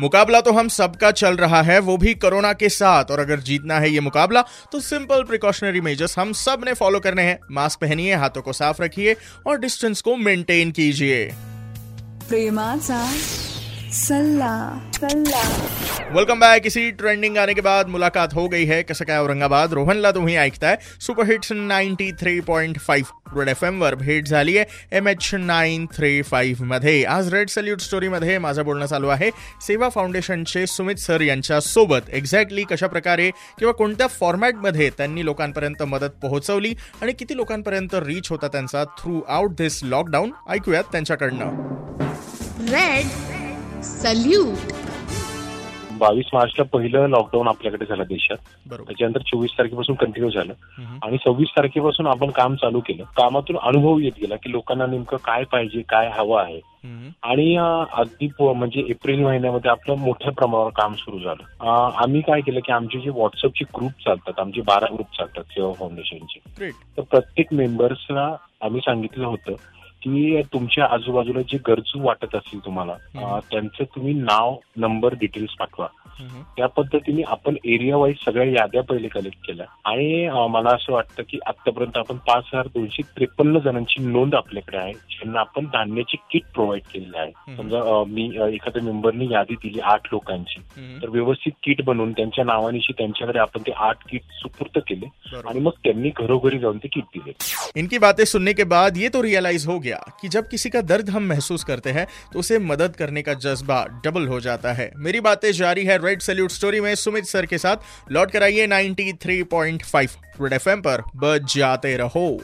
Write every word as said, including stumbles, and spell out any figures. मुकाबला तो हम सबका चल रहा है, वो भी कोरोना के साथ। और अगर जीतना है ये मुकाबला तो सिंपल प्रिकॉशनरी मेजर्स हम सब ने फॉलो करने हैं। मास्क पहनिए, हाथों को साफ रखिए और डिस्टेंस को मेंटेन कीजिए। सल्ला सल्ला वेलकम बैक। इसी ट्रेंडिंग आने के बाद मुलाकात हो गई है। कसं काय औरंगाबाद, रोहनला तुम्ही ऐकताय super hits ninety three point five red F M वर भेट झाली आहे M H nine three five मध्ये। आज रेड सॅल्यूट स्टोरी मध्ये माझं बोलणं चालू आहे सेवा फाउंडेशनचे सुमित सर यांच्या सोबत। एक्झॅक्टली कशा प्रकारे किंवा कोणत्या फॉर्मॅटमध्ये त्यांनी लोकांपर्यंत मदत पोहोचवली आणि किती लोकांपर्यंत रीच होता त्यांचा थ्रू आउट दिस लॉकडाऊन, ऐकूयात त्यांच्याकडनं। Red salute. बावीस मार्चला पहिलं लॉकडाऊन आपल्याकडे झालं देशात, त्याच्यानंतर चोवीस तारखेपासून कंटिन्यू झालं आणि सव्वीस तारखेपासून आपण काम चालू केलं। कामातून अनुभव येत गेला की लोकांना नेमकं काय पाहिजे, काय हवं आहे आणि अगदी म्हणजे एप्रिल महिन्यामध्ये आपलं मोठ्या प्रमाणावर काम सुरू झालं। आम्ही काय केलं की आमचे जे व्हॉट्सअपचे ग्रुप चालतात, आमचे बारा ग्रुप चालतात सेवा फाउंडेशनचे, तर प्रत्येक मेंबर्सला आम्ही सांगितलं होतं की तुमच्या आजूबाजूला जे गरजू वाटत असतील तुम्हाला त्यांचं तुम्ही नाव, नंबर, डिटेल्स पाठवा। त्या पद्धतीने आपण एरिया वाईज सगळ्या याद्या पहिले कलेक्ट केल्या आणि मला असं वाटतं की आतापर्यंत आपण पाच हजार दोनशे त्रेपन्न जणांची नोंद आपल्याकडे आहे ज्यांना आपण धान्याची किट प्रोव्हाइड केलेली आहे। समजा मी एखाद्या मेंबरनी यादी दिली आठ लोकांची, तर व्यवस्थित किट बनवून त्यांच्या नावानिशी त्यांच्याकडे आपण ते आठ किट सुपूर्द केले आणि मग त्यांनी घरोघरी जाऊन ते किट दिले। इनकी बातें सुनने के बाद ये तो रियलाइज हो गया कि जब किसी का दर्द हम महसूस करते हैं तो उसे मदद करने का जज्बा डबल हो जाता है। मेरी बातें जारी है रेड सैल्यूट स्टोरी में सुमित सर के साथ। लौट कर आइए ninety three point five red F M पर बजाते रहो।